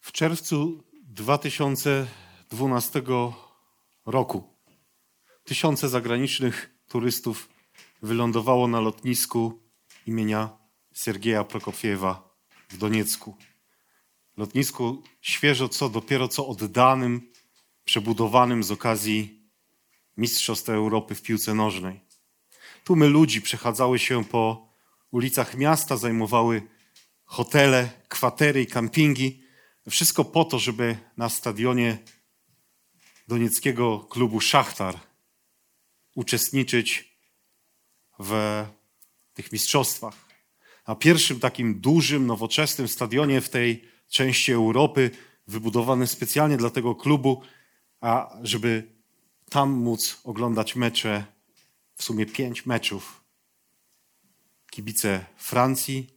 W czerwcu 2012 roku tysiące zagranicznych turystów wylądowało na lotnisku imienia Sergieja Prokofiewa w Doniecku. Lotnisku dopiero co oddanym, przebudowanym z okazji Mistrzostw Europy w piłce nożnej. Tłumy ludzi przechadzały się po ulicach miasta, zajmowały hotele, kwatery i kampingi. Wszystko po to, żeby na stadionie donieckiego klubu Szachtar uczestniczyć w tych mistrzostwach. Na pierwszym takim dużym, nowoczesnym stadionie w tej części Europy, wybudowanym specjalnie dla tego klubu, a żeby tam móc oglądać mecze, w sumie 5 meczów. Kibice Francji,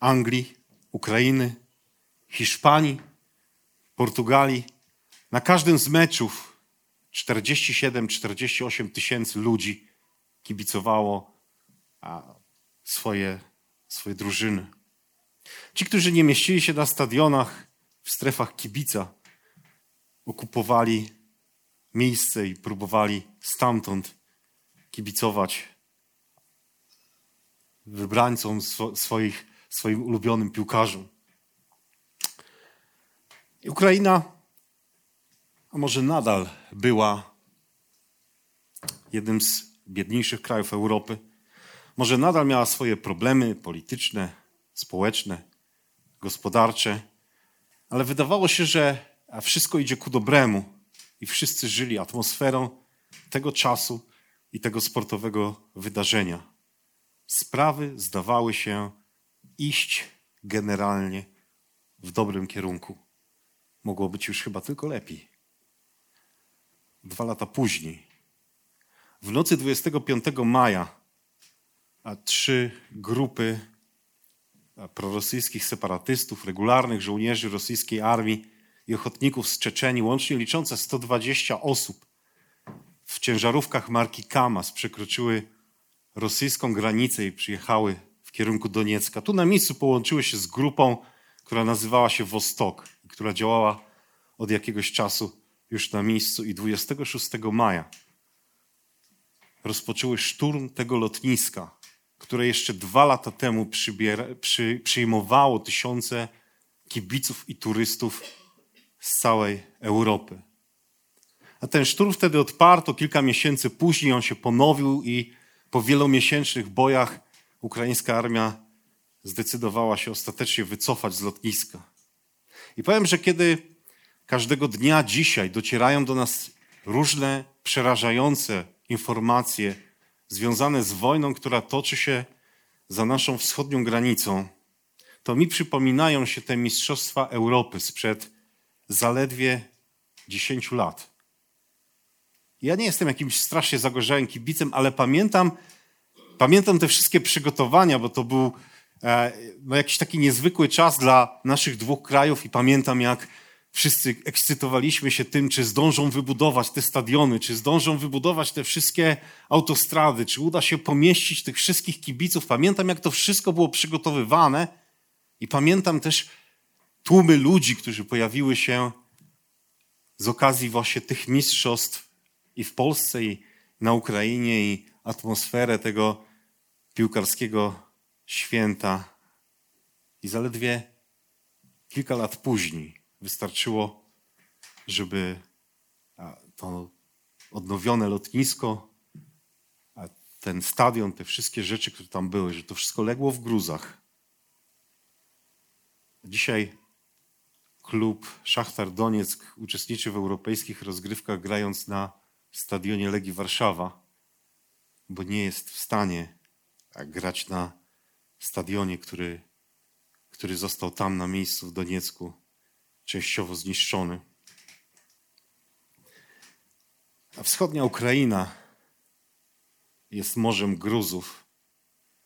Anglii, Ukrainy, Hiszpanii, Portugalii. Na każdym z meczów 47-48 tysięcy ludzi kibicowało swoje drużyny. Ci, którzy nie mieścili się na stadionach, w strefach kibica, okupowali miejsce i próbowali stamtąd kibicować wybrańcom swoim ulubionym piłkarzom. Ukraina, a może nadal, była jednym z biedniejszych krajów Europy. Może nadal miała swoje problemy polityczne, społeczne, gospodarcze, ale wydawało się, że wszystko idzie ku dobremu i wszyscy żyli atmosferą tego czasu i tego sportowego wydarzenia. Sprawy zdawały się iść generalnie w dobrym kierunku. Mogło być już chyba tylko lepiej. 2 lata później, w nocy 25 maja, 3 grupy prorosyjskich separatystów, regularnych żołnierzy rosyjskiej armii i ochotników z Czeczenii, łącznie liczące 120 osób, w ciężarówkach marki Kamaz przekroczyły rosyjską granicę i przyjechały w kierunku Doniecka. Tu na miejscu połączyły się z grupą, która nazywała się Wostok, która działała od jakiegoś czasu już na miejscu, i 26 maja rozpoczęły szturm tego lotniska, które jeszcze 2 lata temu przyjmowało tysiące kibiców i turystów z całej Europy. A ten szturm wtedy odparto kilka miesięcy później, on się ponowił i po wielomiesięcznych bojach ukraińska armia zdecydowała się ostatecznie wycofać z lotniska. I powiem, że kiedy każdego dnia dzisiaj docierają do nas różne przerażające informacje związane z wojną, która toczy się za naszą wschodnią granicą, to mi przypominają się te mistrzostwa Europy sprzed zaledwie 10 lat. Ja nie jestem jakimś strasznie zagorzałym kibicem, ale pamiętam te wszystkie przygotowania, bo to był jakiś taki niezwykły czas dla naszych dwóch krajów i pamiętam, jak wszyscy ekscytowaliśmy się tym, czy zdążą wybudować te stadiony, czy zdążą wybudować te wszystkie autostrady, czy uda się pomieścić tych wszystkich kibiców. Pamiętam, jak to wszystko było przygotowywane i pamiętam też tłumy ludzi, którzy pojawiły się z okazji właśnie tych mistrzostw i w Polsce, i na Ukrainie, i atmosferę tego piłkarskiego święta. I zaledwie kilka lat później wystarczyło, żeby to odnowione lotnisko, ten stadion, te wszystkie rzeczy, które tam były, że to wszystko legło w gruzach. Dzisiaj klub Szachtar Donieck uczestniczy w europejskich rozgrywkach, grając na stadionie Legii Warszawa, bo nie jest w stanie tak grać na stadionie, który został tam na miejscu w Doniecku częściowo zniszczony. A wschodnia Ukraina jest morzem gruzów.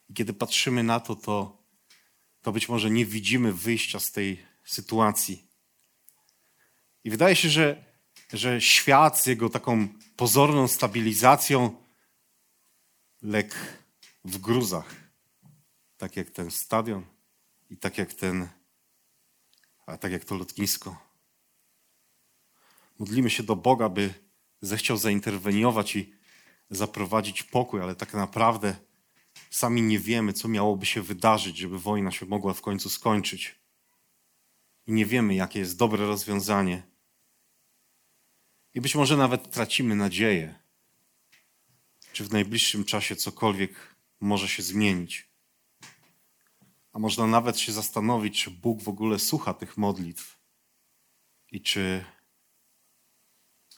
I kiedy patrzymy na to, to być może nie widzimy wyjścia z tej sytuacji. I wydaje się, że świat z jego taką pozorną stabilizacją legł w gruzach. Tak jak ten stadion i tak jak to lotnisko. Modlimy się do Boga, by zechciał zainterweniować i zaprowadzić pokój, ale tak naprawdę sami nie wiemy, co miałoby się wydarzyć, żeby wojna się mogła w końcu skończyć. I nie wiemy, jakie jest dobre rozwiązanie. I być może nawet tracimy nadzieję, czy w najbliższym czasie cokolwiek może się zmienić. A można nawet się zastanowić, czy Bóg w ogóle słucha tych modlitw i czy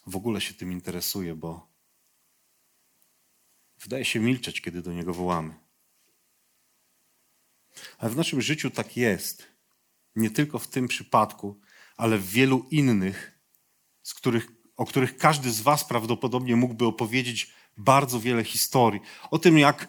w ogóle się tym interesuje, bo wydaje się milczeć, kiedy do Niego wołamy. Ale w naszym życiu tak jest. Nie tylko w tym przypadku, ale w wielu innych, o których każdy z was prawdopodobnie mógłby opowiedzieć bardzo wiele historii. O tym, jak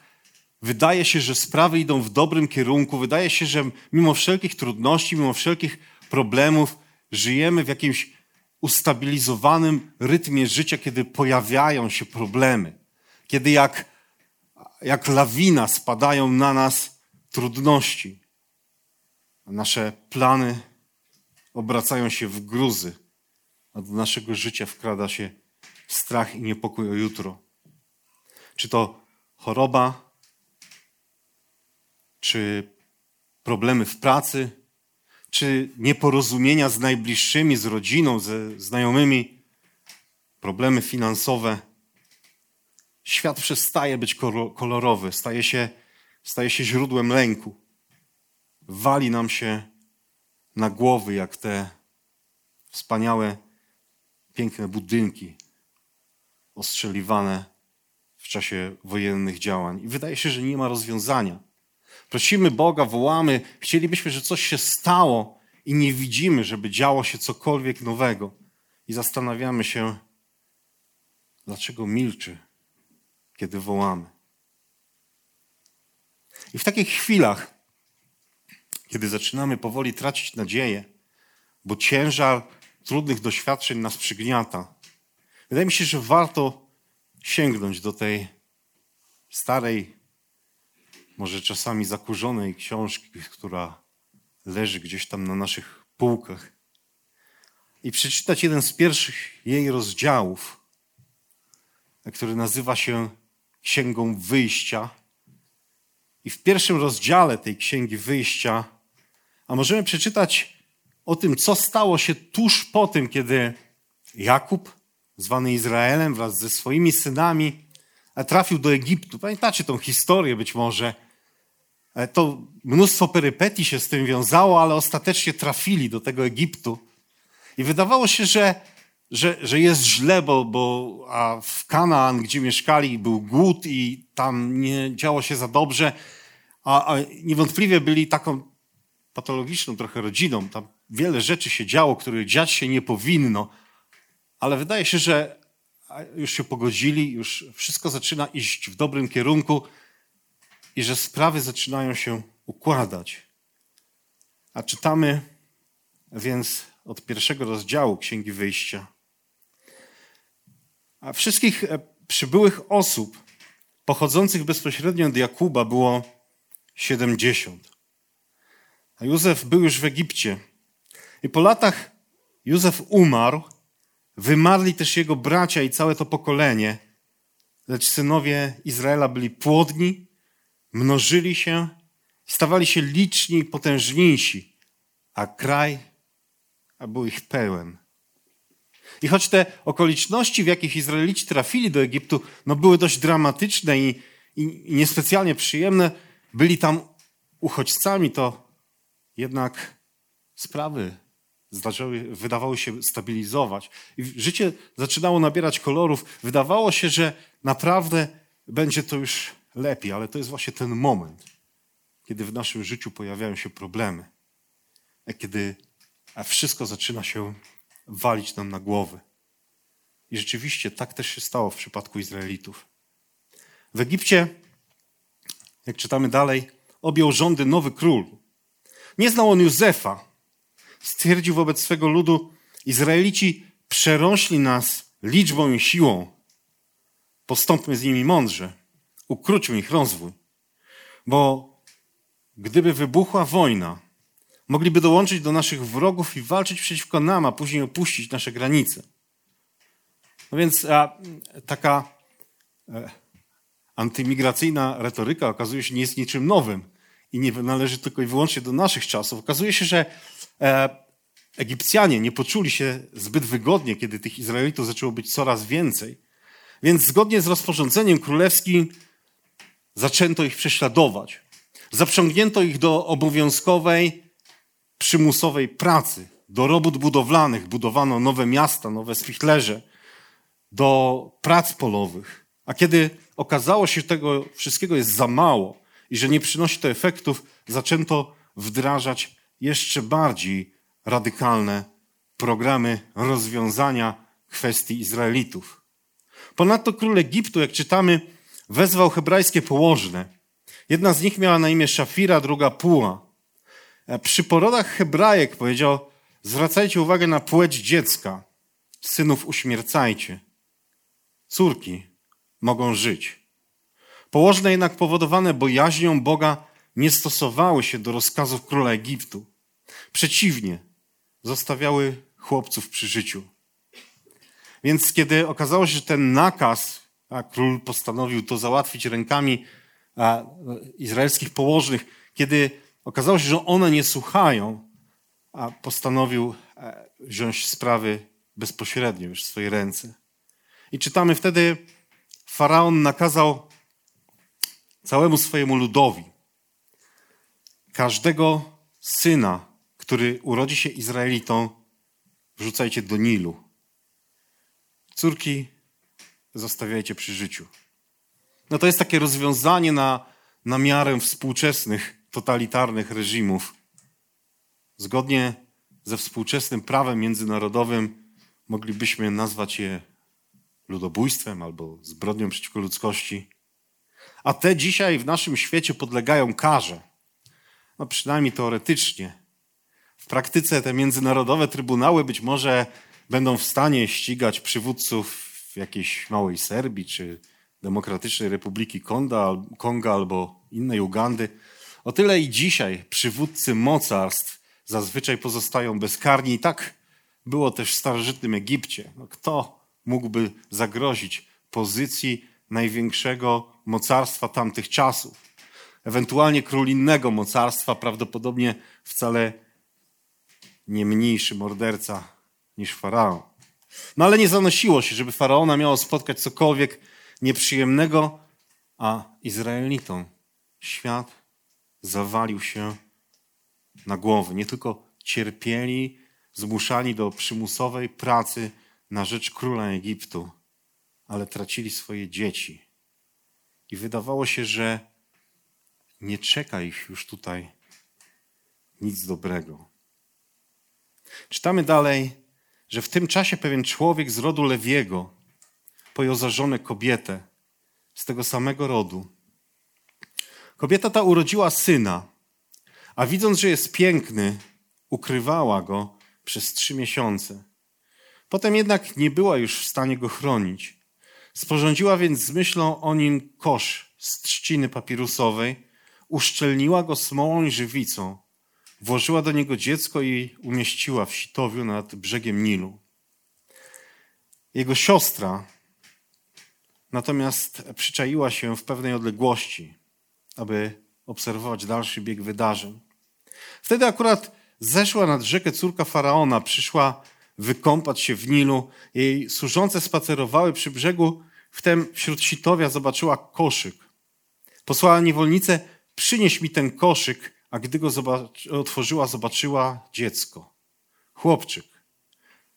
wydaje się, że sprawy idą w dobrym kierunku. Wydaje się, że mimo wszelkich trudności, mimo wszelkich problemów żyjemy w jakimś ustabilizowanym rytmie życia, kiedy pojawiają się problemy. Kiedy jak lawina spadają na nas trudności. Nasze plany obracają się w gruzy, a do naszego życia wkrada się strach i niepokój o jutro. Czy to choroba, czy problemy w pracy, czy nieporozumienia z najbliższymi, z rodziną, ze znajomymi, problemy finansowe. Świat przestaje być kolorowy, staje się źródłem lęku. Wali nam się na głowy jak te wspaniałe, piękne budynki ostrzeliwane w czasie wojennych działań. I wydaje się, że nie ma rozwiązania. Prosimy Boga, wołamy, chcielibyśmy, że coś się stało i nie widzimy, żeby działo się cokolwiek nowego. I zastanawiamy się, dlaczego milczy, kiedy wołamy. I w takich chwilach, kiedy zaczynamy powoli tracić nadzieję, bo ciężar trudnych doświadczeń nas przygniata, wydaje mi się, że warto sięgnąć do tej starej, może czasami zakurzonej książki, która leży gdzieś tam na naszych półkach i przeczytać jeden z pierwszych jej rozdziałów, który nazywa się Księgą Wyjścia. I w pierwszym rozdziale tej Księgi Wyjścia możemy przeczytać o tym, co stało się tuż po tym, kiedy Jakub, zwany Izraelem, wraz ze swoimi synami trafił do Egiptu. Pamiętacie tą historię być może. To mnóstwo perypetii się z tym wiązało, ale ostatecznie trafili do tego Egiptu. I wydawało się, że jest źle, bo w Kanaan, gdzie mieszkali, był głód i tam nie działo się za dobrze, a niewątpliwie byli taką patologiczną trochę rodziną. Tam wiele rzeczy się działo, których dziać się nie powinno, ale wydaje się, że już się pogodzili, już wszystko zaczyna iść w dobrym kierunku i że sprawy zaczynają się układać. A czytamy więc od pierwszego rozdziału Księgi Wyjścia. A wszystkich przybyłych osób pochodzących bezpośrednio od Jakuba było 70. A Józef był już w Egipcie. I po latach Józef umarł, wymarli też jego bracia i całe to pokolenie, lecz synowie Izraela byli płodni, mnożyli się, stawali się liczni i potężniejsi, a kraj był ich pełen. I choć te okoliczności, w jakich Izraelici trafili do Egiptu, były dość dramatyczne i niespecjalnie przyjemne, byli tam uchodźcami, to jednak sprawy wydawały się stabilizować. I życie zaczynało nabierać kolorów. Wydawało się, że naprawdę będzie to już lepiej, ale to jest właśnie ten moment, kiedy w naszym życiu pojawiają się problemy, kiedy wszystko zaczyna się walić nam na głowę. I rzeczywiście tak też się stało w przypadku Izraelitów. W Egipcie, jak czytamy dalej, objął rządy nowy król. Nie znał on Józefa. Stwierdził wobec swego ludu: Izraelici przerośli nas liczbą i siłą. Postąpmy z nimi mądrze. Ukróćmy ich rozwój. Bo gdyby wybuchła wojna, mogliby dołączyć do naszych wrogów i walczyć przeciwko nam, a później opuścić nasze granice. No więc taka antymigracyjna retoryka okazuje się nie jest niczym nowym i nie należy tylko i wyłącznie do naszych czasów. Okazuje się, że Egipcjanie nie poczuli się zbyt wygodnie, kiedy tych Izraelitów zaczęło być coraz więcej. Więc zgodnie z rozporządzeniem królewskim zaczęto ich prześladować. Zaprzągnięto ich do obowiązkowej, przymusowej pracy, do robót budowlanych. Budowano nowe miasta, nowe spichlerze, do prac polowych. A kiedy okazało się, że tego wszystkiego jest za mało i że nie przynosi to efektów, zaczęto wdrażać jeszcze bardziej radykalne programy rozwiązania kwestii Izraelitów. Ponadto król Egiptu, jak czytamy, wezwał hebrajskie położne. Jedna z nich miała na imię Szafira, druga Pua. Przy porodach Hebrajek powiedział: zwracajcie uwagę na płeć dziecka, synów uśmiercajcie, córki mogą żyć. Położne jednak powodowane bojaźnią Boga nie stosowały się do rozkazów króla Egiptu. Przeciwnie, zostawiały chłopców przy życiu. Więc kiedy okazało się, że ten nakaz, a król postanowił to załatwić rękami izraelskich położnych, kiedy okazało się, że one nie słuchają, a postanowił wziąć sprawy bezpośrednio już w swoje ręce. I czytamy wtedy, faraon nakazał całemu swojemu ludowi: każdego syna, który urodzi się Izraelitą, wrzucajcie do Nilu. Córki zostawiajcie przy życiu. No to jest takie rozwiązanie na miarę współczesnych, totalitarnych reżimów. Zgodnie ze współczesnym prawem międzynarodowym moglibyśmy nazwać je ludobójstwem albo zbrodnią przeciwko ludzkości. A te dzisiaj w naszym świecie podlegają karze. No przynajmniej teoretycznie. W praktyce te międzynarodowe trybunały być może będą w stanie ścigać przywódców jakiejś małej Serbii czy Demokratycznej Republiki Konga albo innej Ugandy. O tyle i dzisiaj przywódcy mocarstw zazwyczaj pozostają bezkarni. I tak było też w starożytnym Egipcie. Kto mógłby zagrozić pozycji największego mocarstwa tamtych czasów? Ewentualnie król innego mocarstwa, prawdopodobnie wcale nie mniejszy morderca niż faraon. No ale nie zanosiło się, żeby faraona miało spotkać cokolwiek nieprzyjemnego, a Izraelitom świat zawalił się na głowę. Nie tylko cierpieli, zmuszani do przymusowej pracy na rzecz króla Egiptu, ale tracili swoje dzieci. I wydawało się, że nie czeka ich już tutaj nic dobrego. Czytamy dalej, że w tym czasie pewien człowiek z rodu Lewiego pojął za żonę kobietę z tego samego rodu. Kobieta ta urodziła syna, a widząc, że jest piękny, ukrywała go przez 3 miesiące. Potem jednak nie była już w stanie go chronić. Sporządziła więc z myślą o nim kosz z trzciny papirusowej, uszczelniła go smołą i żywicą, włożyła do niego dziecko i umieściła w sitowiu nad brzegiem Nilu. Jego siostra natomiast przyczaiła się w pewnej odległości, aby obserwować dalszy bieg wydarzeń. Wtedy akurat zeszła nad rzekę córka faraona, przyszła wykąpać się w Nilu. Jej służące spacerowały przy brzegu, wtem wśród sitowia zobaczyła koszyk. Posłała niewolnicę: przynieś mi ten koszyk, a gdy go otworzyła, zobaczyła dziecko. Chłopczyk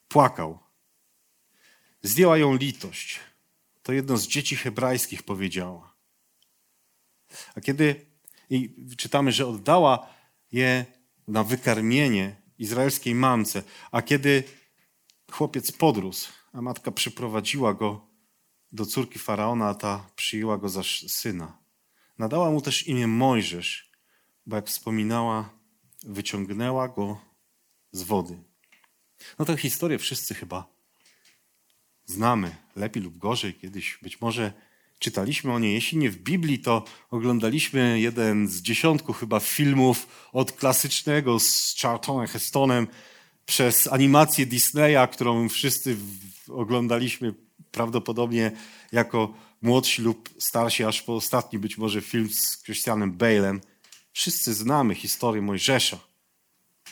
płakał. Zdjęła ją litość. To jedno z dzieci hebrajskich, powiedziała. A kiedy i czytamy, że oddała je na wykarmienie izraelskiej mamce, a kiedy chłopiec podrósł, a matka przyprowadziła go do córki Faraona, a ta przyjęła go za syna. Nadała mu też imię Mojżesz, bo jak wspominała, wyciągnęła go z wody. No tę historię wszyscy chyba znamy, lepiej lub gorzej kiedyś. Być może czytaliśmy o niej, jeśli nie w Biblii, to oglądaliśmy jeden z dziesiątku chyba filmów od klasycznego z Charltonem Hestonem przez animację Disneya, którą wszyscy oglądaliśmy prawdopodobnie jako młodsi lub starsi, aż po ostatni być może film z Christianem Balem. Wszyscy znamy historię Mojżesza,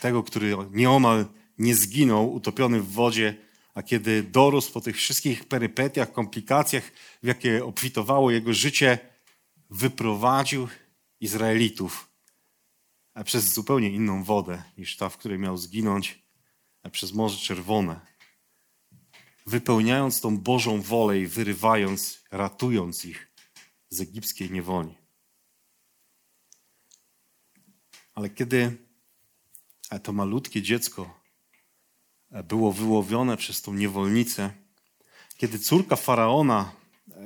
tego, który nieomal nie zginął, utopiony w wodzie, a kiedy dorósł po tych wszystkich perypetiach, komplikacjach, w jakie obfitowało jego życie, wyprowadził Izraelitów, a przez zupełnie inną wodę niż ta, w której miał zginąć, a przez Morze Czerwone. Wypełniając tą Bożą wolę i wyrywając, ratując ich z egipskiej niewoli. Ale kiedy to malutkie dziecko było wyłowione przez tą niewolnicę, kiedy córka Faraona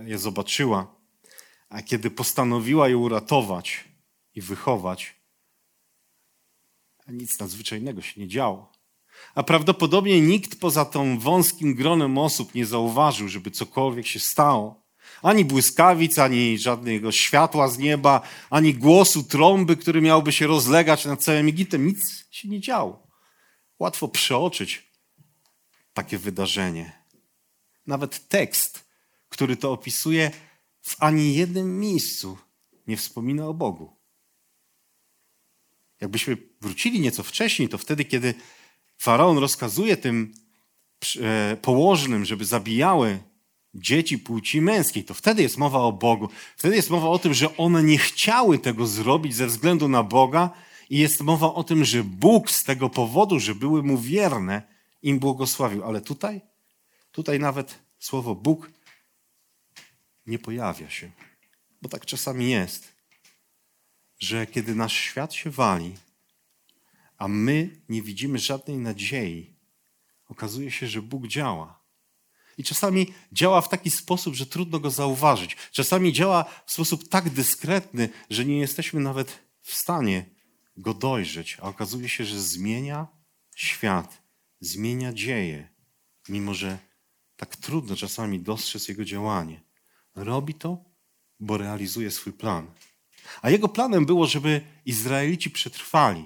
je zobaczyła, a kiedy postanowiła je uratować i wychować, nic nadzwyczajnego się nie działo. A prawdopodobnie nikt poza tą wąskim gronem osób nie zauważył, żeby cokolwiek się stało. Ani błyskawic, ani żadnego światła z nieba, ani głosu trąby, który miałby się rozlegać nad całym Egiptem. Nic się nie działo. Łatwo przeoczyć takie wydarzenie. Nawet tekst, który to opisuje, w ani jednym miejscu nie wspomina o Bogu. Jakbyśmy wrócili nieco wcześniej, to wtedy, kiedy Faraon rozkazuje tym położnym, żeby zabijały dzieci płci męskiej, to wtedy jest mowa o Bogu. Wtedy jest mowa o tym, że one nie chciały tego zrobić ze względu na Boga i jest mowa o tym, że Bóg z tego powodu, że były mu wierne, im błogosławił. Ale tutaj nawet słowo Bóg nie pojawia się. Bo tak czasami jest, że kiedy nasz świat się wali, a my nie widzimy żadnej nadziei, okazuje się, że Bóg działa. I czasami działa w taki sposób, że trudno go zauważyć. Czasami działa w sposób tak dyskretny, że nie jesteśmy nawet w stanie go dojrzeć. A okazuje się, że zmienia świat, zmienia dzieje, mimo że tak trudno czasami dostrzec jego działanie. Robi to, bo realizuje swój plan. A jego planem było, żeby Izraelici przetrwali.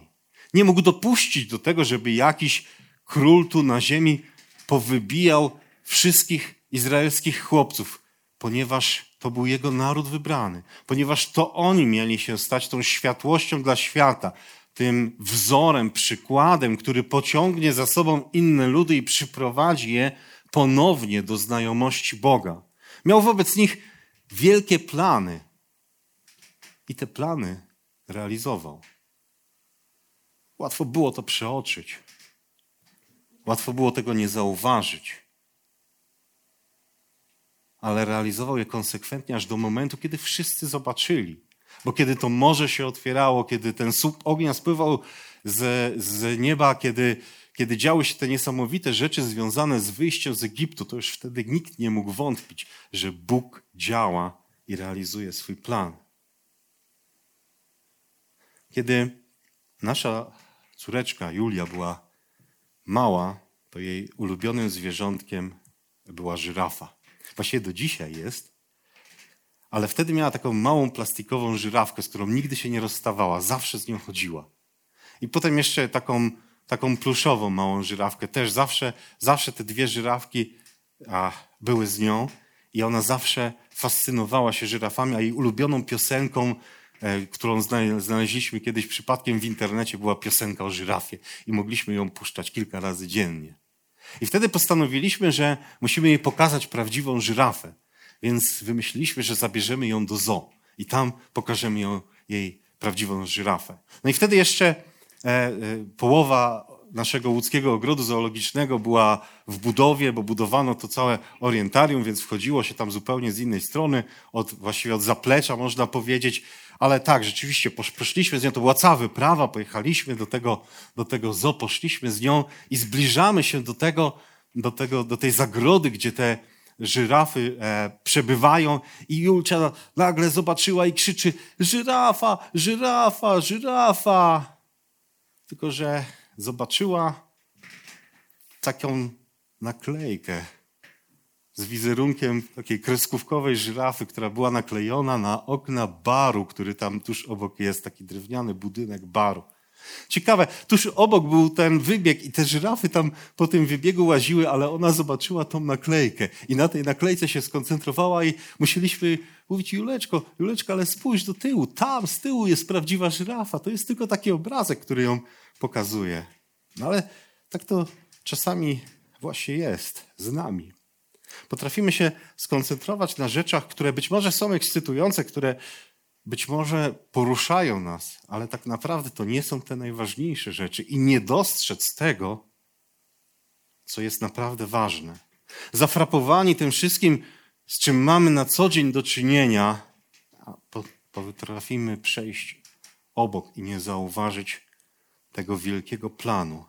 Nie mógł dopuścić do tego, żeby jakiś król tu na ziemi powybijał wszystkich izraelskich chłopców, ponieważ to był jego naród wybrany, ponieważ to oni mieli się stać tą światłością dla świata, tym wzorem, przykładem, który pociągnie za sobą inne ludy i przyprowadzi je ponownie do znajomości Boga. Miał wobec nich wielkie plany i te plany realizował. Łatwo było to przeoczyć. Łatwo było tego nie zauważyć. Ale realizował je konsekwentnie aż do momentu, kiedy wszyscy zobaczyli. Bo kiedy to morze się otwierało, kiedy ten słup ognia spływał z nieba, kiedy działy się te niesamowite rzeczy związane z wyjściem z Egiptu, to już wtedy nikt nie mógł wątpić, że Bóg działa i realizuje swój plan. Kiedy nasza córeczka Julia była mała, to jej ulubionym zwierzątkiem była żyrafa. Właściwie do dzisiaj jest, ale wtedy miała taką małą plastikową żyrawkę, z którą nigdy się nie rozstawała, zawsze z nią chodziła. I potem jeszcze taką pluszową małą żyrawkę, też zawsze te dwie żyrawki były z nią i ona zawsze fascynowała się żyrafami, a jej ulubioną piosenką, którą znaleźliśmy kiedyś przypadkiem w internecie, była piosenka o żyrafie i mogliśmy ją puszczać kilka razy dziennie. I wtedy postanowiliśmy, że musimy jej pokazać prawdziwą żyrafę, więc wymyśliliśmy, że zabierzemy ją do zoo i tam pokażemy jej prawdziwą żyrafę. No i wtedy jeszcze połowa naszego łódzkiego ogrodu zoologicznego była w budowie, bo budowano to całe orientarium, więc wchodziło się tam zupełnie z innej strony, właściwie od zaplecza można powiedzieć. Ale tak, rzeczywiście poszliśmy z nią, to była cała wyprawa, pojechaliśmy do tego zoo, poszliśmy z nią i zbliżamy się do tej zagrody, gdzie te żyrafy przebywają i Julcia nagle zobaczyła i krzyczy: żyrafa, żyrafa, żyrafa. Tylko że zobaczyła taką naklejkę z wizerunkiem takiej kreskówkowej żyrafy, która była naklejona na okna baru, który tam tuż obok jest, taki drewniany budynek baru. Ciekawe, tuż obok był ten wybieg i te żyrafy tam po tym wybiegu łaziły, ale ona zobaczyła tą naklejkę i na tej naklejce się skoncentrowała i musieliśmy mówić: Juleczko, ale spójrz do tyłu, tam z tyłu jest prawdziwa żyrafa, to jest tylko taki obrazek, który ją pokazuje. No ale tak to czasami właśnie jest z nami. Potrafimy się skoncentrować na rzeczach, które być może są ekscytujące, które być może poruszają nas, ale tak naprawdę to nie są te najważniejsze rzeczy i nie dostrzec tego, co jest naprawdę ważne. Zafrapowani tym wszystkim, z czym mamy na co dzień do czynienia, potrafimy przejść obok i nie zauważyć tego wielkiego planu,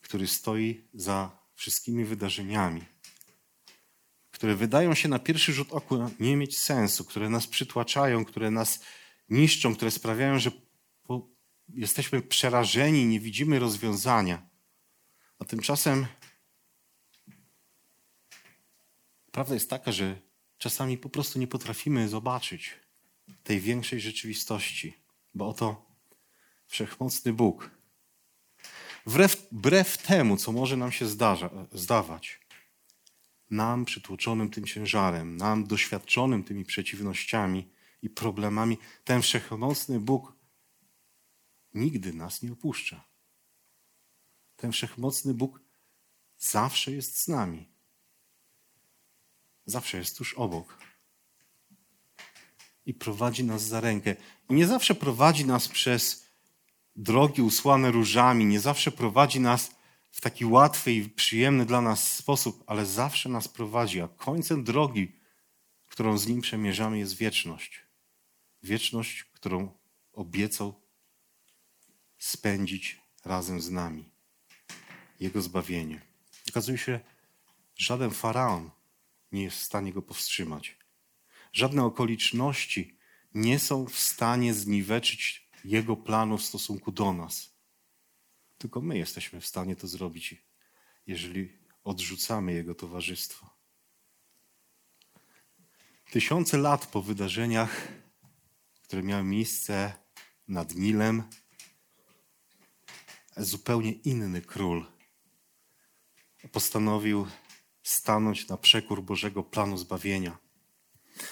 który stoi za wszystkimi wydarzeniami, które wydają się na pierwszy rzut oka nie mieć sensu, które nas przytłaczają, które nas niszczą, które sprawiają, że jesteśmy przerażeni, nie widzimy rozwiązania. A tymczasem prawda jest taka, że czasami po prostu nie potrafimy zobaczyć tej większej rzeczywistości, bo oto wszechmocny Bóg, wbrew temu, co może nam się zdawać, nam przytłoczonym tym ciężarem, nam doświadczonym tymi przeciwnościami i problemami, ten wszechmocny Bóg nigdy nas nie opuszcza. Ten wszechmocny Bóg zawsze jest z nami. Zawsze jest tuż obok. I prowadzi nas za rękę. I nie zawsze prowadzi nas przez drogi usłane różami, nie zawsze prowadzi nas w taki łatwy i przyjemny dla nas sposób, ale zawsze nas prowadzi, a końcem drogi, którą z Nim przemierzamy, jest wieczność. Wieczność, którą obiecał spędzić razem z nami. Jego zbawienie. Okazuje się, żaden faraon nie jest w stanie go powstrzymać. Żadne okoliczności nie są w stanie zniweczyć Jego planu w stosunku do nas. Tylko my jesteśmy w stanie to zrobić, jeżeli odrzucamy Jego towarzystwo. Tysiące lat po wydarzeniach, które miały miejsce nad Nilem, zupełnie inny król postanowił stanąć na przekór Bożego planu zbawienia.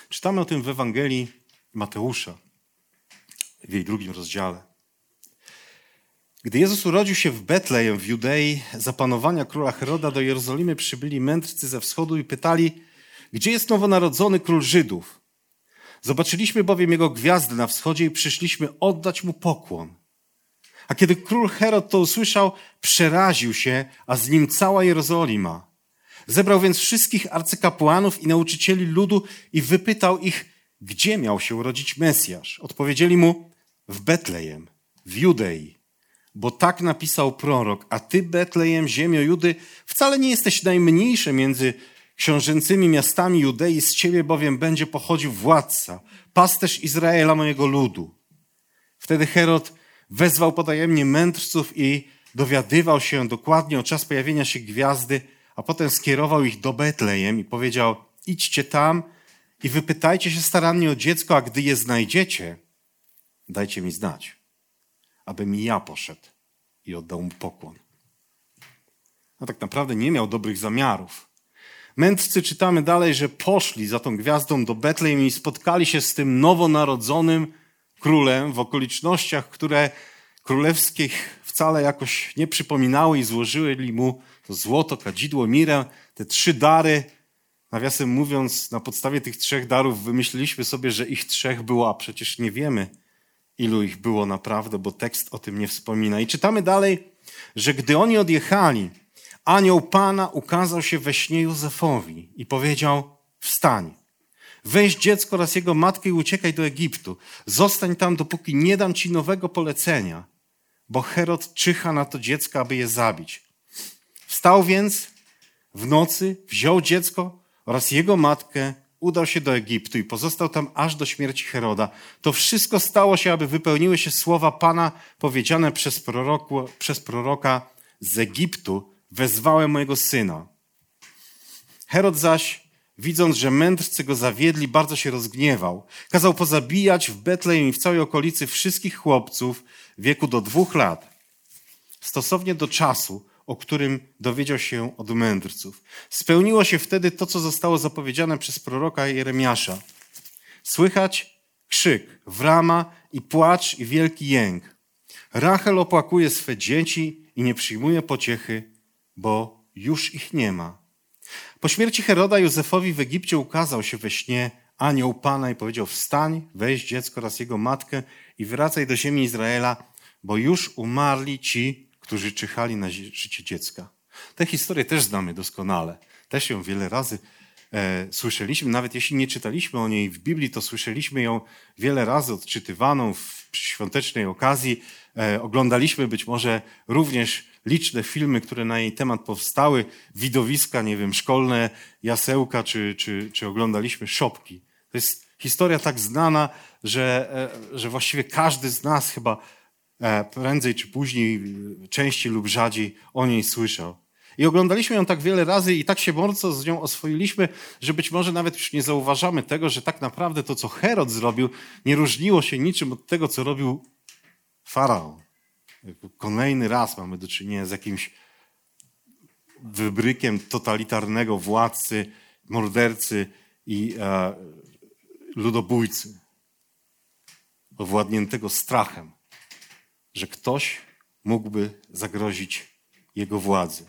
Czytamy o tym w Ewangelii Mateusza, w jej 2 rozdziale. Gdy Jezus urodził się w Betlejem w Judei, za panowania króla Heroda do Jerozolimy przybyli mędrcy ze wschodu i pytali: gdzie jest nowonarodzony król Żydów? Zobaczyliśmy bowiem jego gwiazdę na wschodzie i przyszliśmy oddać mu pokłon. A kiedy król Herod to usłyszał, przeraził się, a z nim cała Jerozolima. Zebrał więc wszystkich arcykapłanów i nauczycieli ludu i wypytał ich, gdzie miał się urodzić Mesjasz. Odpowiedzieli mu: w Betlejem, w Judei. Bo tak napisał prorok: a ty, Betlejem, ziemio Judy, wcale nie jesteś najmniejszy między książęcymi miastami Judei, z ciebie bowiem będzie pochodził władca, pasterz Izraela, mojego ludu. Wtedy Herod wezwał potajemnie mędrców i dowiadywał się dokładnie o czas pojawienia się gwiazdy, a potem skierował ich do Betlejem i powiedział: idźcie tam i wypytajcie się starannie o dziecko, a gdy je znajdziecie, dajcie mi znać, abym i ja poszedł i oddał mu pokłon. No tak naprawdę nie miał dobrych zamiarów. Mędrcy, czytamy dalej, że poszli za tą gwiazdą do Betlejem i spotkali się z tym nowonarodzonym królem w okolicznościach, które królewskich wcale jakoś nie przypominały, i złożyli mu to złoto, kadzidło, mirę, te 3 dary. Nawiasem mówiąc, na podstawie tych 3 darów wymyśliliśmy sobie, że ich 3 było, a przecież nie wiemy, ilu ich było naprawdę, bo tekst o tym nie wspomina. I czytamy dalej, że gdy oni odjechali, anioł Pana ukazał się we śnie Józefowi i powiedział: wstań, weź dziecko oraz jego matkę i uciekaj do Egiptu. Zostań tam, dopóki nie dam ci nowego polecenia, bo Herod czyha na to dziecko, aby je zabić. Wstał więc w nocy, wziął dziecko oraz jego matkę, udał się do Egiptu i pozostał tam aż do śmierci Heroda. To wszystko stało się, aby wypełniły się słowa Pana powiedziane przez proroka: z Egiptu wezwałem mojego syna. Herod zaś, widząc, że mędrcy go zawiedli, bardzo się rozgniewał. Kazał pozabijać w Betlejem i w całej okolicy wszystkich chłopców w wieku do 2 lat. Stosownie do czasu, o którym dowiedział się od mędrców. Spełniło się wtedy to, co zostało zapowiedziane przez proroka Jeremiasza. Słychać krzyk, wrama i płacz i wielki jęk. Rachel opłakuje swe dzieci i nie przyjmuje pociechy, bo już ich nie ma. Po śmierci Heroda Józefowi w Egipcie ukazał się we śnie anioł Pana i powiedział: wstań, weź dziecko oraz jego matkę i wracaj do ziemi Izraela, bo już umarli ci, którzy czyhali na życie dziecka. Tę historię też znamy doskonale. Też ją wiele razy słyszeliśmy. Nawet jeśli nie czytaliśmy o niej w Biblii, to słyszeliśmy ją wiele razy odczytywaną przy świątecznej okazji. Oglądaliśmy być może również liczne filmy, które na jej temat powstały. Widowiska, nie wiem, szkolne jasełka, czy oglądaliśmy szopki. To jest historia tak znana, że właściwie każdy z nas chyba prędzej czy później, częściej lub rzadziej o niej słyszał. I oglądaliśmy ją tak wiele razy i tak się mocno z nią oswoiliśmy, że być może nawet już nie zauważamy tego, że tak naprawdę to, co Herod zrobił, nie różniło się niczym od tego, co robił faraon. Kolejny raz mamy do czynienia z jakimś wybrykiem totalitarnego władcy, mordercy i ludobójcy, owładniętego strachem, że ktoś mógłby zagrozić jego władzy.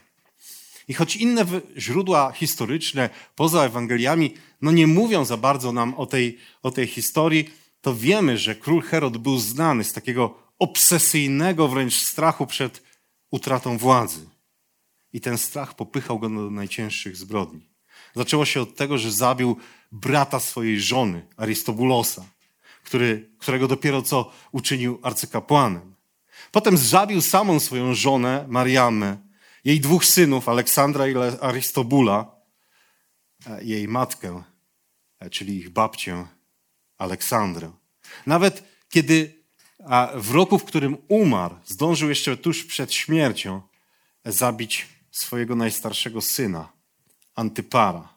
I choć inne źródła historyczne poza Ewangeliami nie mówią za bardzo nam o tej historii, to wiemy, że król Herod był znany z takiego obsesyjnego wręcz strachu przed utratą władzy. I ten strach popychał go do najcięższych zbrodni. Zaczęło się od tego, że zabił brata swojej żony, Arystobulosa, którego dopiero co uczynił arcykapłanem. Potem zabił samą swoją żonę, Mariamnę, jej 2 synów, Aleksandra i Arystobula, jej matkę, czyli ich babcię, Aleksandrę. Nawet kiedy w roku, w którym umarł, zdążył jeszcze tuż przed śmiercią zabić swojego najstarszego syna, Antypara.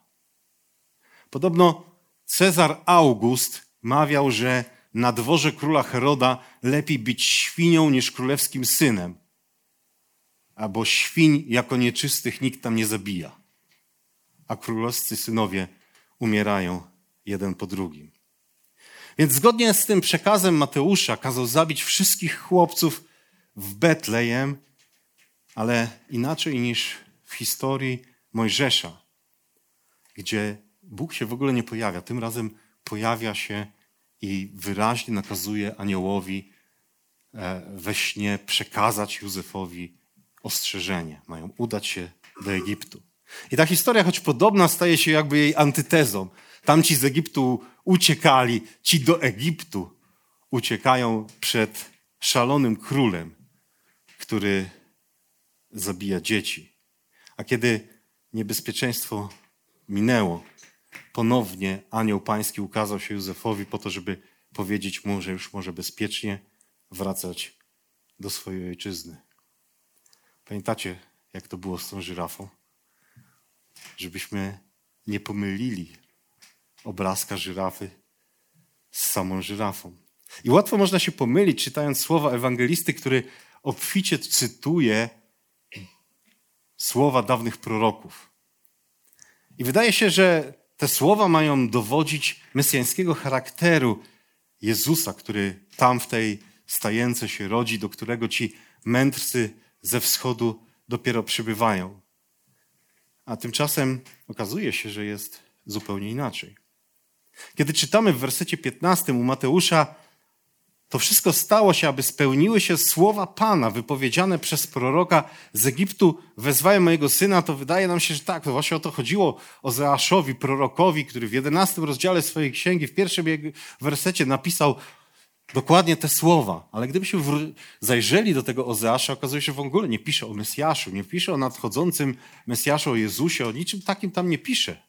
Podobno Cezar August mawiał, że na dworze króla Heroda lepiej być świnią niż królewskim synem, bo świń jako nieczystych nikt tam nie zabija, a królewscy synowie umierają jeden po drugim. Więc zgodnie z tym przekazem Mateusza kazał zabić wszystkich chłopców w Betlejem, ale inaczej niż w historii Mojżesza, gdzie Bóg się w ogóle nie pojawia. Tym razem pojawia się i wyraźnie nakazuje aniołowi we śnie przekazać Józefowi ostrzeżenie. Mają udać się do Egiptu. I ta historia, choć podobna, staje się jakby jej antytezą. Tamci z Egiptu uciekali, ci do Egiptu uciekają przed szalonym królem, który zabija dzieci. A kiedy niebezpieczeństwo minęło, ponownie anioł pański ukazał się Józefowi po to, żeby powiedzieć mu, że już może bezpiecznie wracać do swojej ojczyzny. Pamiętacie, jak to było z tą żyrafą? Żebyśmy nie pomylili obrazka żyrafy z samą żyrafą. I łatwo można się pomylić, czytając słowa ewangelisty, który obficie cytuje słowa dawnych proroków. I wydaje się, że te słowa mają dowodzić mesjańskiego charakteru Jezusa, który tam w tej stajence się rodzi, do którego ci mędrcy ze wschodu dopiero przybywają. A tymczasem okazuje się, że jest zupełnie inaczej. Kiedy czytamy w wersecie 15 u Mateusza, To wszystko stało się, aby spełniły się słowa Pana wypowiedziane przez proroka z Egiptu. Wezwałem mojego syna, to wydaje nam się, że tak, to właśnie o to chodziło Ozeaszowi, prorokowi, który w 11 rozdziale swojej księgi, w pierwszym wersecie napisał dokładnie te słowa. Ale gdybyśmy zajrzeli do tego Ozeasza, okazuje się, że w ogóle nie pisze o Mesjaszu, nie pisze o nadchodzącym Mesjaszu, o Jezusie, o niczym takim tam nie pisze.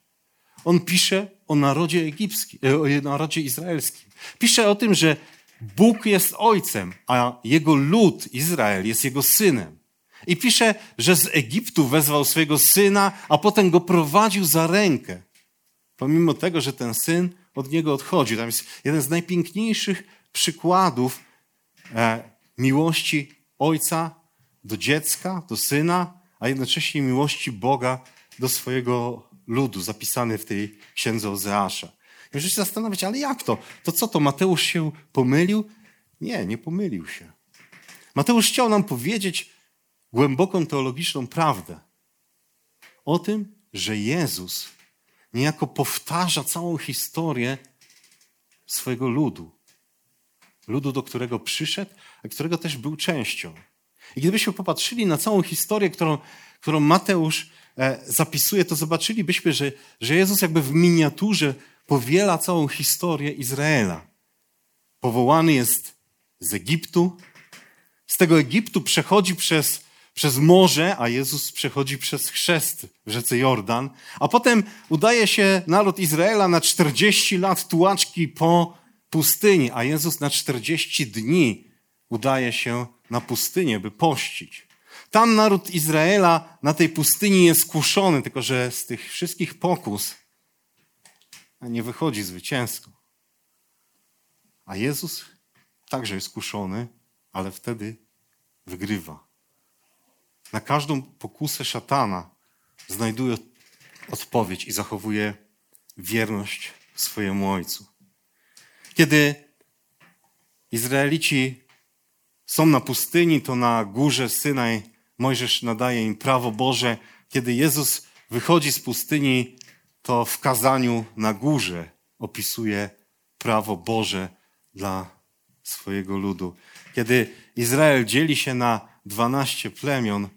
On pisze o narodzie egipskim, o narodzie izraelskim. Pisze o tym, że Bóg jest ojcem, a jego lud, Izrael, jest jego synem. I pisze, że z Egiptu wezwał swojego syna, a potem go prowadził za rękę. Pomimo tego, że ten syn od niego odchodzi. Tam jest jeden z najpiękniejszych przykładów miłości ojca do dziecka, do syna, a jednocześnie miłości Boga do swojego ludu, zapisany w tej księdze Ozeasza. Możecie się zastanawiać, ale jak to? To co to, Mateusz się pomylił? Nie, nie pomylił się. Mateusz chciał nam powiedzieć głęboką teologiczną prawdę o tym, że Jezus niejako powtarza całą historię swojego ludu. Ludu, do którego przyszedł, a którego też był częścią. I gdybyśmy popatrzyli na całą historię, którą Mateusz zapisuje, to zobaczylibyśmy, że Jezus jakby w miniaturze powiela całą historię Izraela. Powołany jest z Egiptu. Z tego Egiptu przechodzi przez morze, a Jezus przechodzi przez chrzest w rzece Jordan. A potem udaje się naród Izraela na 40 lat tułaczki po pustyni, a Jezus na 40 dni udaje się na pustynię, by pościć. Tam naród Izraela na tej pustyni jest kuszony, tylko że z tych wszystkich pokus nie wychodzi zwycięsko. A Jezus także jest kuszony, ale wtedy wygrywa. Na każdą pokusę szatana znajduje odpowiedź i zachowuje wierność swojemu Ojcu. Kiedy Izraelici są na pustyni, to na górze Synaj Mojżesz nadaje im prawo Boże. Kiedy Jezus wychodzi z pustyni, to w kazaniu na górze opisuje prawo Boże dla swojego ludu. Kiedy Izrael dzieli się na 12 plemion,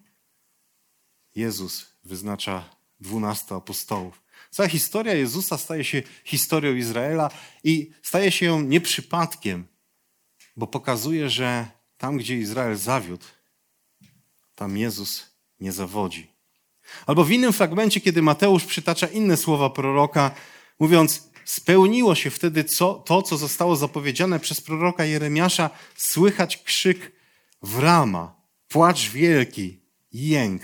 Jezus wyznacza 12 apostołów. Cała historia Jezusa staje się historią Izraela i staje się ją nie przypadkiem, bo pokazuje, że tam, gdzie Izrael zawiódł, tam Jezus nie zawodzi. Albo w innym fragmencie, kiedy Mateusz przytacza inne słowa proroka, mówiąc, spełniło się wtedy co zostało zapowiedziane przez proroka Jeremiasza, słychać krzyk w rama, płacz wielki, jęk.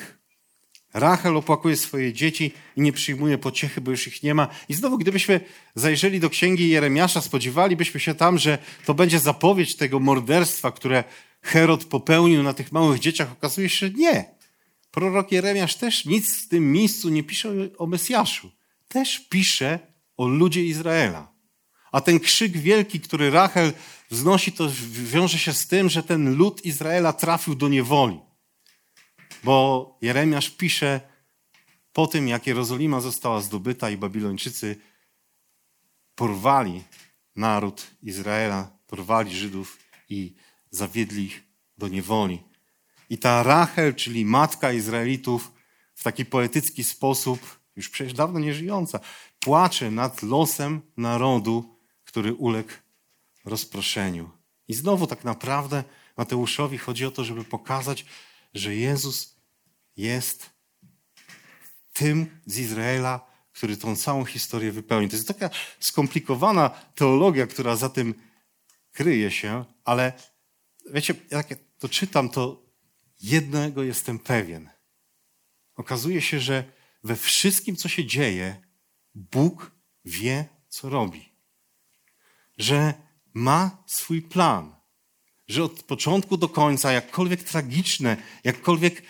Rachel opłakuje swoje dzieci i nie przyjmuje pociechy, bo już ich nie ma. I znowu, gdybyśmy zajrzeli do księgi Jeremiasza, spodziewalibyśmy się tam, że to będzie zapowiedź tego morderstwa, które Herod popełnił na tych małych dzieciach. Okazuje się, że nie. Prorok Jeremiasz też nic w tym miejscu nie pisze o Mesjaszu. Też pisze o ludzie Izraela. A ten krzyk wielki, który Rachel wznosi, to wiąże się z tym, że ten lud Izraela trafił do niewoli. Bo Jeremiasz pisze po tym, jak Jerozolima została zdobyta i Babilończycy porwali naród Izraela, porwali Żydów i zawiedli ich do niewoli. I ta Rachel, czyli matka Izraelitów, w taki poetycki sposób, już przecież dawno nieżyjąca, płacze nad losem narodu, który uległ rozproszeniu. I znowu tak naprawdę Mateuszowi chodzi o to, żeby pokazać, że Jezus jest tym z Izraela, który tą całą historię wypełni. To jest taka skomplikowana teologia, która za tym kryje się, ale wiecie, jak ja to czytam, to jednego jestem pewien. Okazuje się, że we wszystkim, co się dzieje, Bóg wie, co robi. Że ma swój plan. Że od początku do końca, jakkolwiek tragiczne, jakkolwiek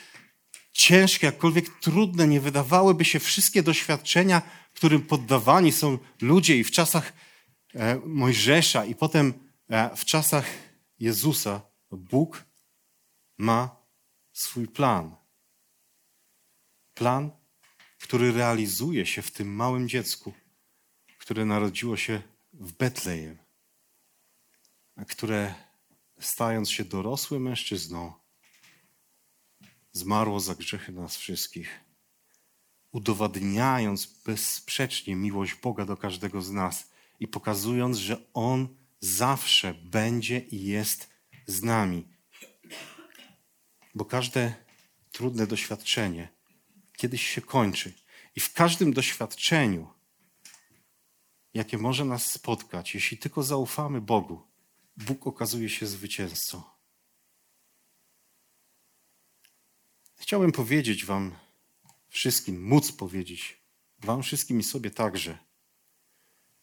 ciężkie, jakkolwiek trudne, nie wydawałyby się wszystkie doświadczenia, którym poddawani są ludzie i w czasach Mojżesza i potem w czasach Jezusa, Bóg ma swój plan. Plan, który realizuje się w tym małym dziecku, które narodziło się w Betlejem, a które stając się dorosłym mężczyzną, zmarło za grzechy nas wszystkich, udowadniając bezsprzecznie miłość Boga do każdego z nas i pokazując, że On zawsze będzie i jest z nami. Bo każde trudne doświadczenie kiedyś się kończy. I w każdym doświadczeniu, jakie może nas spotkać, jeśli tylko zaufamy Bogu, Bóg okazuje się zwycięzcą. Chciałbym powiedzieć wam wszystkim, móc powiedzieć wam wszystkim i sobie także,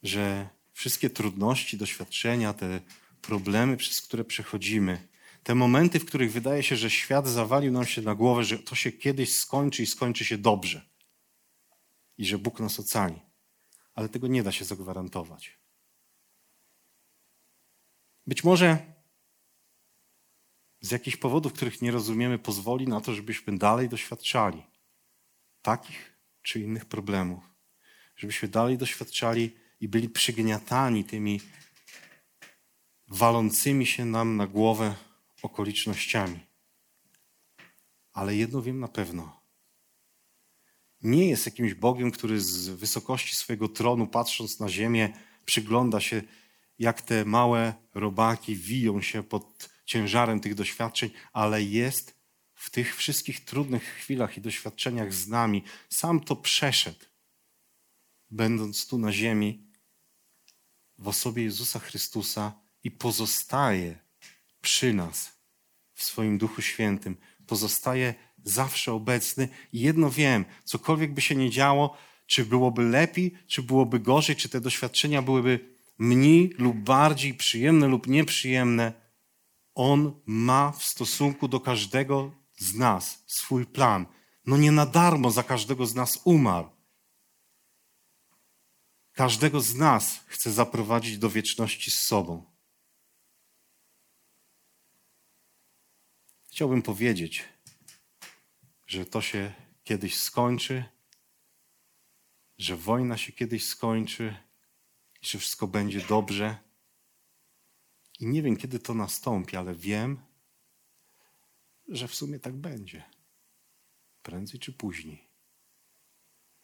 że wszystkie trudności, doświadczenia, te problemy, przez które przechodzimy, te momenty, w których wydaje się, że świat zawalił nam się na głowę, że to się kiedyś skończy i skończy się dobrze i że Bóg nas ocali. Ale tego nie da się zagwarantować. Być może z jakichś powodów, których nie rozumiemy, pozwoli na to, żebyśmy dalej doświadczali takich czy innych problemów. Żebyśmy dalej doświadczali i byli przygniatani tymi walącymi się nam na głowę okolicznościami. Ale jedno wiem na pewno. Nie jest jakimś Bogiem, który z wysokości swojego tronu, patrząc na ziemię, przygląda się, jak te małe robaki wiją się pod ciężarem tych doświadczeń, ale jest w tych wszystkich trudnych chwilach i doświadczeniach z nami. Sam to przeszedł, będąc tu na ziemi, w osobie Jezusa Chrystusa i pozostaje przy nas w swoim Duchu Świętym. Pozostaje zawsze obecny i jedno wiem, cokolwiek by się nie działo, czy byłoby lepiej, czy byłoby gorzej, czy te doświadczenia byłyby mniej lub bardziej przyjemne lub nieprzyjemne, On ma w stosunku do każdego z nas swój plan. No nie na darmo za każdego z nas umarł. Każdego z nas chce zaprowadzić do wieczności z sobą. Chciałbym powiedzieć, że to się kiedyś skończy, że wojna się kiedyś skończy, że wszystko będzie dobrze. I nie wiem, kiedy to nastąpi, ale wiem, że w sumie tak będzie. Prędzej czy później.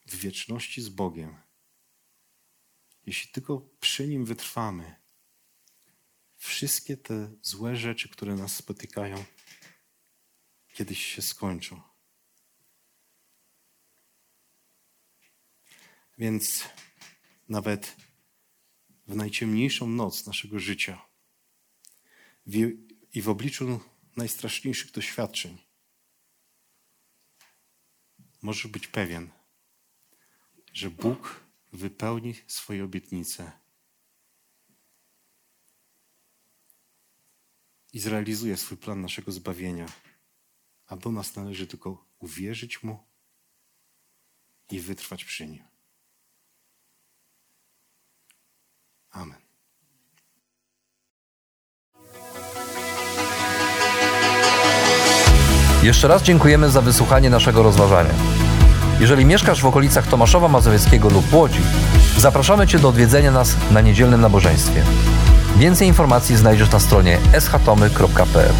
W wieczności z Bogiem. Jeśli tylko przy Nim wytrwamy, wszystkie te złe rzeczy, które nas spotykają, kiedyś się skończą. Więc nawet w najciemniejszą noc naszego życia i w obliczu najstraszniejszych doświadczeń możesz być pewien, że Bóg wypełni swoje obietnice i zrealizuje swój plan naszego zbawienia, a do nas należy tylko uwierzyć Mu i wytrwać przy Nim. Amen. Jeszcze raz dziękujemy za wysłuchanie naszego rozważania. Jeżeli mieszkasz w okolicach Tomaszowa Mazowieckiego lub Łodzi, zapraszamy Cię do odwiedzenia nas na niedzielnym nabożeństwie. Więcej informacji znajdziesz na stronie shtomy.pl.